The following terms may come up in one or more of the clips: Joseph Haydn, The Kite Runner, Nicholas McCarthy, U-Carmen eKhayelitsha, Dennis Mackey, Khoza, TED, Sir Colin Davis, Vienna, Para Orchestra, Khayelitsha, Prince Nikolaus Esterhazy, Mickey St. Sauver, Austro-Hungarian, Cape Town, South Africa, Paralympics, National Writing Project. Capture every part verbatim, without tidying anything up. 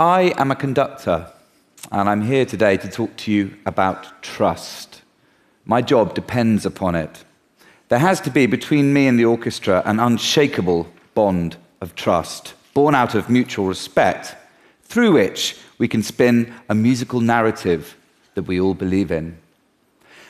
I am a conductor, and I'm here today to talk to you about trust. My job depends upon it. There has to be, between me and the orchestra, an unshakable bond of trust, born out of mutual respect, through which we can spin a musical narrative that we all believe in.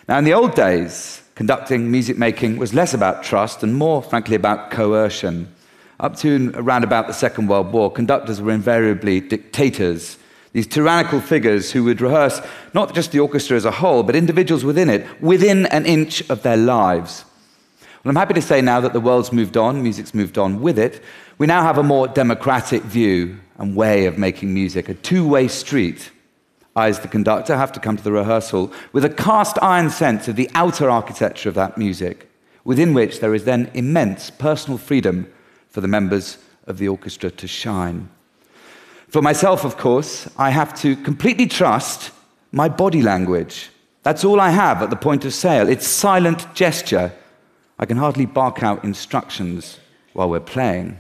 Now, in the old days, conducting music-making was less about trust and more, frankly, about coercion. Up to and around about the Second World War, conductors were invariably dictators, these tyrannical figures who would rehearse not just the orchestra as a whole, but individuals within it, within an inch of their lives. Well, I'm happy to say now that the world's moved on, music's moved on with it. We now have a more democratic view and way of making music, a two-way street. I, as the conductor, have to come to the rehearsal with a cast-iron sense of the outer architecture of that music, within which there is then immense personal freedom for the members of the orchestra to shine. For myself, of course, I have to completely trust my body language. That's all I have at the point of sale. It's silent gesture. I can hardly bark out instructions while we're playing.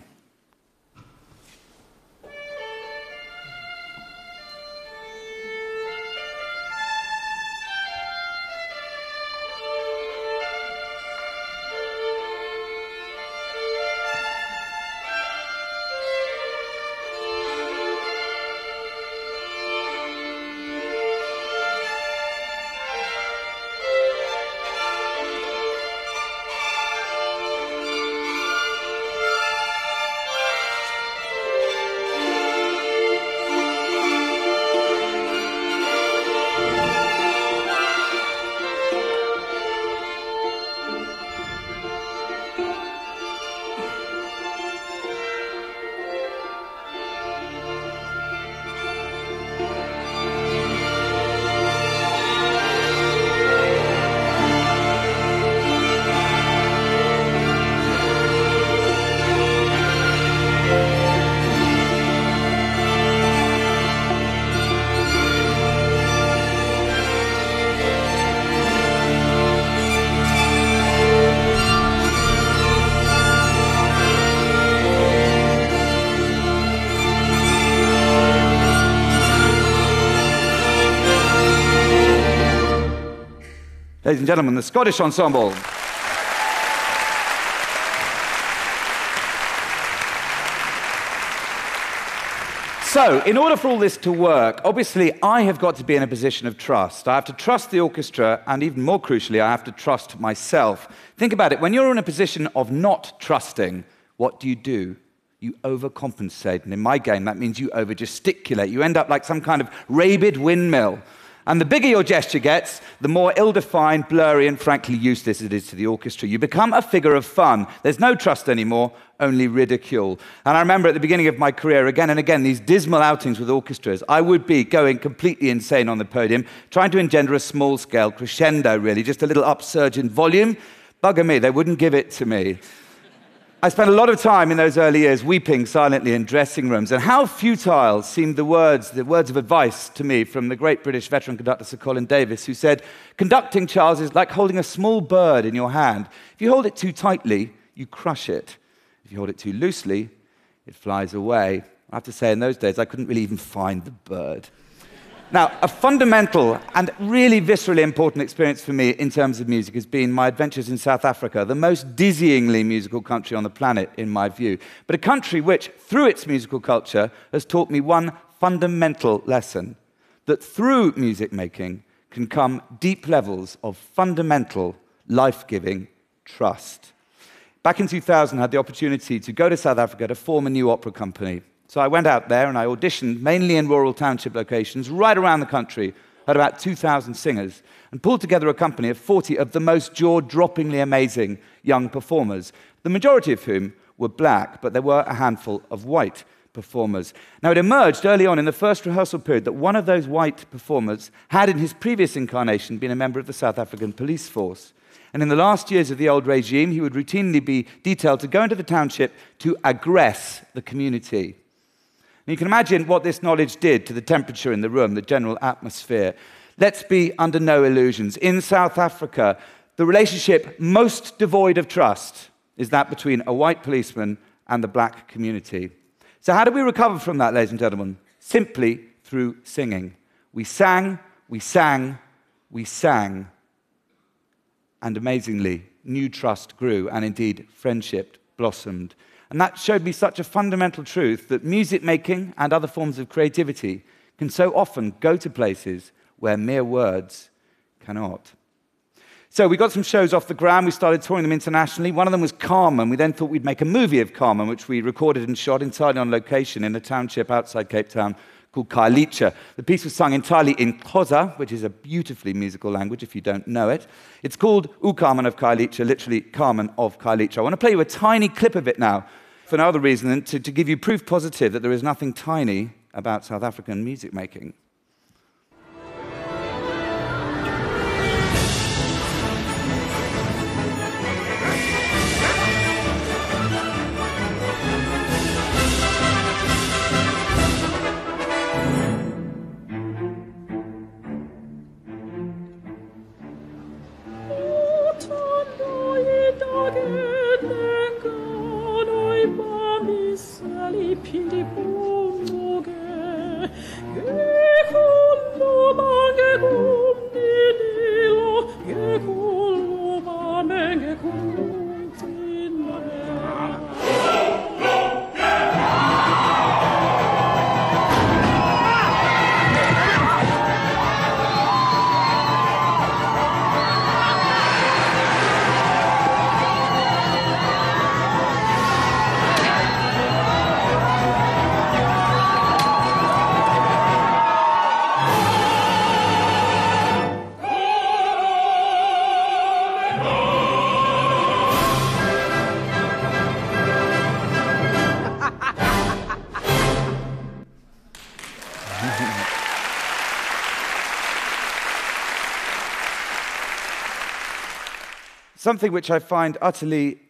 Ladies and gentlemen, the Scottish Ensemble. So, in order for all this to work, obviously I have got to be in a position of trust. I have to trust the orchestra, and even more crucially, I have to trust myself. Think about it. When you're in a position of not trusting, what do you do? You overcompensate. And in my game, that means you over-gesticulate. You end up like some kind of rabid windmill. And the bigger your gesture gets, the more ill-defined, blurry, and frankly useless it is to the orchestra. You become a figure of fun. There's no trust anymore, only ridicule. And I remember at the beginning of my career, again and again, these dismal outings with orchestras, I would be going completely insane on the podium, trying to engender a small-scale crescendo, really, just a little upsurge in volume. Bugger me, they wouldn't give it to me. I spent a lot of time in those early years weeping silently in dressing rooms, and how futile seemed the words, the words of advice to me from the great British veteran conductor Sir Colin Davis, who said, "Conducting, Charles, is like holding a small bird in your hand. If you hold it too tightly, you crush it. If you hold it too loosely, it flies away." I have to say, in those days, I couldn't really even find the bird. Now, a fundamental and really viscerally important experience for me in terms of music has been my adventures in South Africa, the most dizzyingly musical country on the planet, in my view, but a country which, through its musical culture, has taught me one fundamental lesson, that through music-making can come deep levels of fundamental, life-giving trust. Back in two thousand, I had the opportunity to go to South Africa to form a new opera company. So I went out there and I auditioned, mainly in rural township locations, right around the country, had about two thousand singers, and pulled together a company of forty of the most jaw-droppingly amazing young performers, the majority of whom were black, but there were a handful of white performers. Now, it emerged early on in the first rehearsal period that one of those white performers had, in his previous incarnation, been a member of the South African police force. And in the last years of the old regime, he would routinely be detailed to go into the township to aggress the community. And you can imagine what this knowledge did to the temperature in the room, the general atmosphere. Let's be under no illusions. In South Africa, the relationship most devoid of trust is that between a white policeman and the black community. So how do we recover from that, ladies and gentlemen? simply through singing. We sang, we sang, we sang. And amazingly, new trust grew, and indeed, friendship blossomed. And that showed me such a fundamental truth that music making and other forms of creativity can so often go to places where mere words cannot. So we got some shows off the ground. We started touring them internationally. One of them was Carmen. We then thought we'd make a movie of Carmen, which we recorded and shot entirely on location in a township outside Cape Town called Khayelitsha. The piece was sung entirely in Khoza, which is a beautifully musical language if you don't know it. It's called U-Carmen eKhayelitsha, literally Carmen of Khayelitsha. I want to play you a tiny clip of it now, for no other reason than to, to give you proof positive that there is nothing tiny about South African music making. Something which I find utterly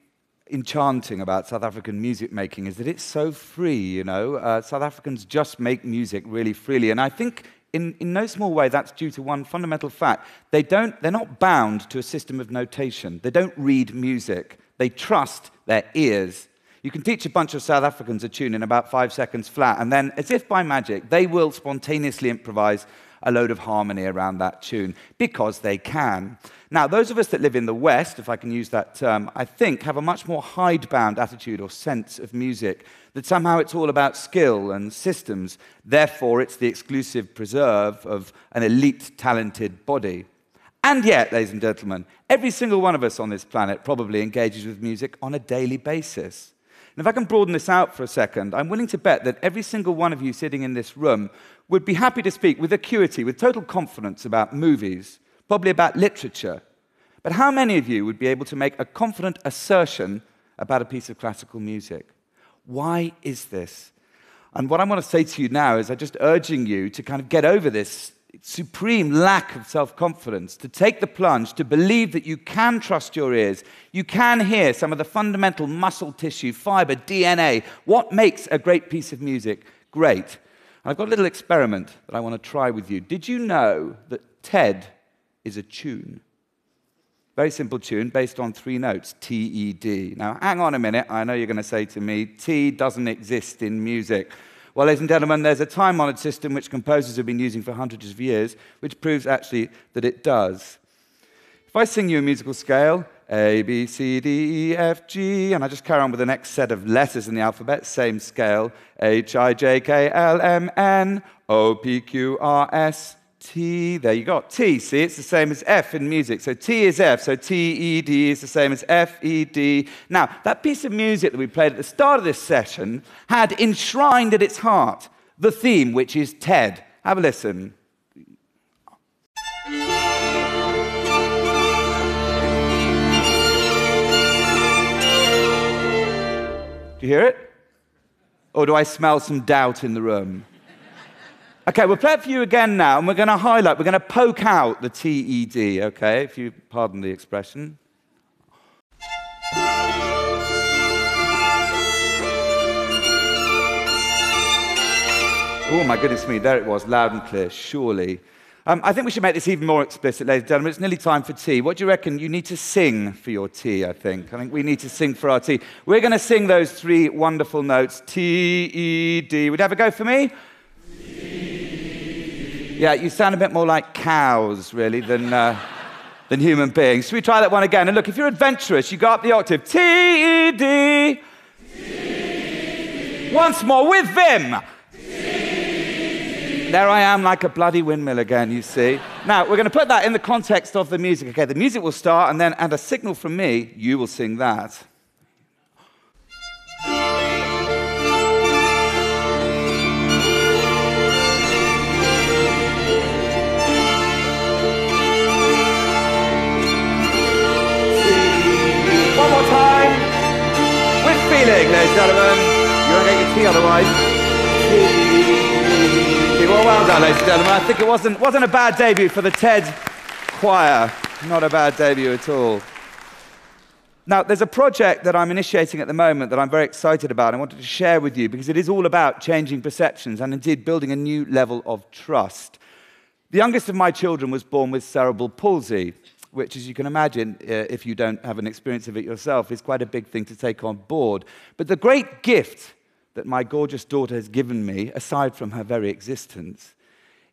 enchanting about South African music making is that it's so free, you know. Uh, South Africans just make music really freely. And I think in, in no small way that's due to one fundamental fact. They don't, they're not bound to a system of notation. They don't read music. They trust their ears. You can teach a bunch of South Africans a tune in about five seconds flat, and then, as if by magic, they will spontaneously improvise a load of harmony around that tune, because they can. Now, those of us that live in the West, if I can use that term, I think have a much more hidebound attitude or sense of music, that somehow it's all about skill and systems, therefore it's the exclusive preserve of an elite talented body. And yet, ladies and gentlemen, every single one of us on this planet probably engages with music on a daily basis. And if I can broaden this out for a second, I'm willing to bet that every single one of you sitting in this room would be happy to speak with acuity, with total confidence about movies, probably about literature. But how many of you would be able to make a confident assertion about a piece of classical music? Why is this? And what I want to say to you now is I'm just urging you to kind of get over this supreme lack of self-confidence, to take the plunge, to believe that you can trust your ears, you can hear some of the fundamental muscle tissue, fiber, D N A, what makes a great piece of music great. And I've got a little experiment that I want to try with you. Did you know that TED is a tune? Very simple tune based on three notes, T E D. Now, hang on a minute, I know you're going to say to me, T doesn't exist in music. Well, ladies and gentlemen, there's a time-honored system which composers have been using for hundreds of years, which proves actually that it does. If I sing you a musical scale, A, B, C, D, E, F, G, and I just carry on with the next set of letters in the alphabet, same scale, H, I, J, K, L, M, N, O, P, Q, R, S, T, there you go, T, see, it's the same as F in music, so T is F, so T, E, D is the same as F, E, D. Now, that piece of music that we played at the start of this session had enshrined at its heart the theme, which is TED. Have a listen. Do you hear it? Or do I smell some doubt in the room? Okay, we'll play it for you again now, and we're going to highlight, we're going to poke out the T E D, okay, if you pardon the expression. Oh, my goodness me, there it was, loud and clear, surely. Um, I think we should make this even more explicit, ladies and gentlemen. It's nearly time for tea. What do you reckon? You need to sing for your tea, I think. I think we need to sing for our tea. We're going to sing those three wonderful notes, T E D. Would you have a go for me? Yeah, you sound a bit more like cows, really, than, uh, than human beings. Should we try that one again? And look, if you're adventurous, you go up the octave. T E D. T E D. Once more, with vim. There I am like a bloody windmill again, you see. Now, we're going to put that in the context of the music. Okay, the music will start, and then at a signal from me, you will sing that. One more time. With feeling, ladies and gentlemen. You won't get your tea otherwise. Well, well done, ladies and gentlemen. I think it wasn't, wasn't a bad debut for the TED choir. Not a bad debut at all. Now, there's a project that I'm initiating at the moment that I'm very excited about and I wanted to share with you because it is all about changing perceptions and, indeed, building a new level of trust. The youngest of my children was born with cerebral palsy, which, as you can imagine, if you don't have an experience of it yourself, is quite a big thing to take on board. But the great gift that my gorgeous daughter has given me, aside from her very existence,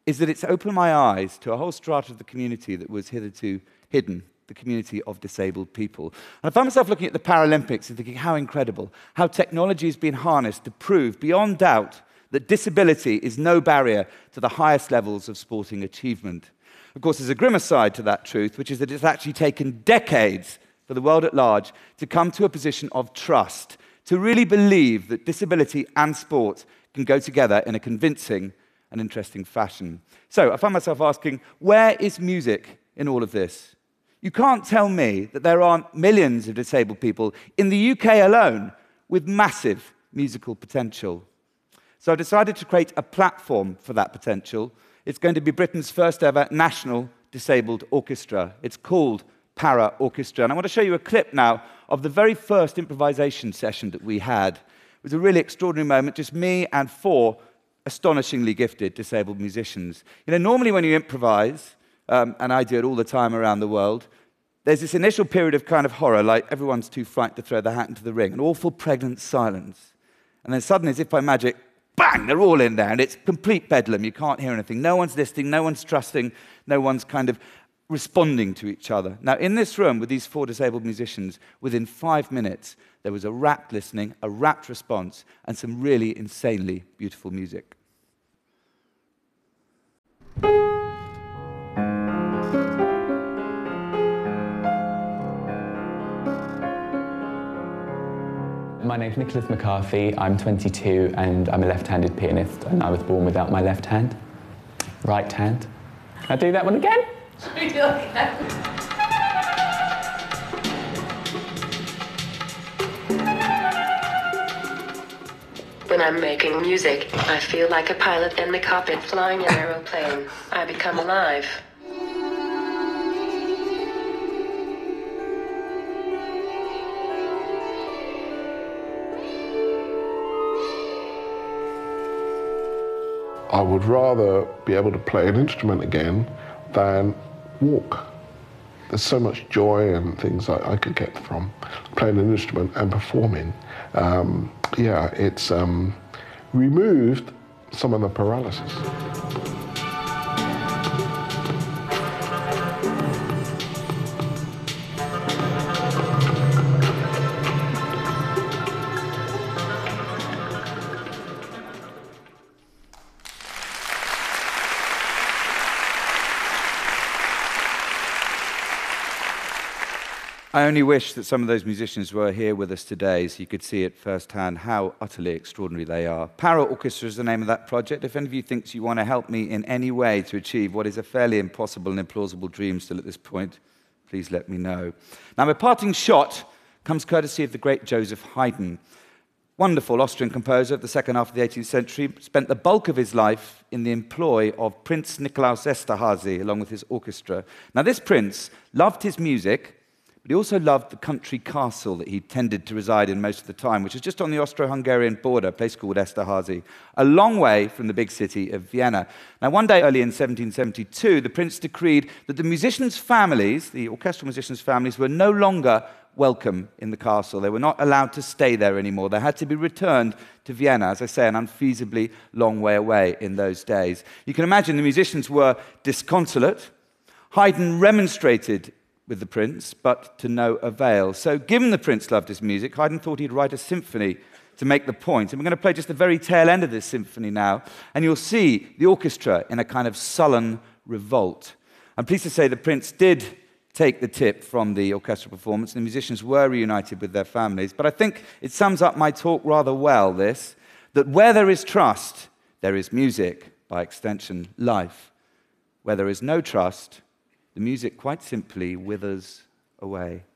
is that it's opened my eyes to a whole strata of the community that was hitherto hidden, the community of disabled people. And I found myself looking at the Paralympics and thinking, how incredible, how technology has been harnessed to prove beyond doubt that disability is no barrier to the highest levels of sporting achievement. Of course, there's a grimmer side to that truth, which is that it's actually taken decades for the world at large to come to a position of trust, to really believe that disability and sport can go together in a convincing and interesting fashion. So I found myself asking, where is music in all of this? You can't tell me that there aren't millions of disabled people in the U K alone with massive musical potential. So I decided to create a platform for that potential. It's going to be Britain's first ever national disabled orchestra. It's called Para Orchestra. And I want to show you a clip now of the very first improvisation session that we had. It was a really extraordinary moment, just me and four astonishingly gifted disabled musicians. You know, normally when you improvise, um, and I do it all the time around the world, there's this initial period of kind of horror, like everyone's too frightened to throw their hat into the ring, an awful pregnant silence. And then suddenly, as if by magic, bang, they're all in there, and it's complete bedlam. You can't hear anything. No one's listening, no one's trusting, no one's kind of responding to each other. Now, in this room with these four disabled musicians, within five minutes, there was a rapt listening, a rapt response, and some really insanely beautiful music. My name's Nicholas McCarthy, I'm twenty-two, and I'm a left-handed pianist, and I was born without my left hand. Right hand. Can I do that one again? When I'm making music, I feel like a pilot in the cockpit flying an aeroplane. I become alive. I would rather be able to play an instrument again than walk. There's so much joy and things I, I could get from playing an instrument and performing. Um, yeah, it's um, removed some of the paralysis. I only wish that some of those musicians were here with us today so you could see it firsthand how utterly extraordinary they are. Para Orchestra is the name of that project. If any of you thinks you want to help me in any way to achieve what is a fairly impossible and implausible dream still at this point, please let me know. Now, my parting shot comes courtesy of the great Joseph Haydn. Wonderful Austrian composer of the second half of the eighteenth century, spent the bulk of his life in the employ of Prince Nikolaus Esterhazy, along with his orchestra. Now, this prince loved his music, but he also loved the country castle that he tended to reside in most of the time, which is just on the Austro-Hungarian border, a place called Esterhazy, a long way from the big city of Vienna. Now, one day early in seventeen seventy-two, the prince decreed that the musicians' families, the orchestral musicians' families, were no longer welcome in the castle. They were not allowed to stay there anymore. They had to be returned to Vienna, as I say, an unfeasibly long way away in those days. You can imagine the musicians were disconsolate. Haydn remonstrated with the prince, but to no avail. So, given the prince loved his music, Haydn thought he'd write a symphony to make the point. And we're going to play just the very tail end of this symphony now, and you'll see the orchestra in a kind of sullen revolt. I'm pleased to say the prince did take the tip from the orchestral performance, and the musicians were reunited with their families. But I think it sums up my talk rather well, this, that where there is trust, there is music, by extension, life. Where there is no trust, the music quite simply withers away.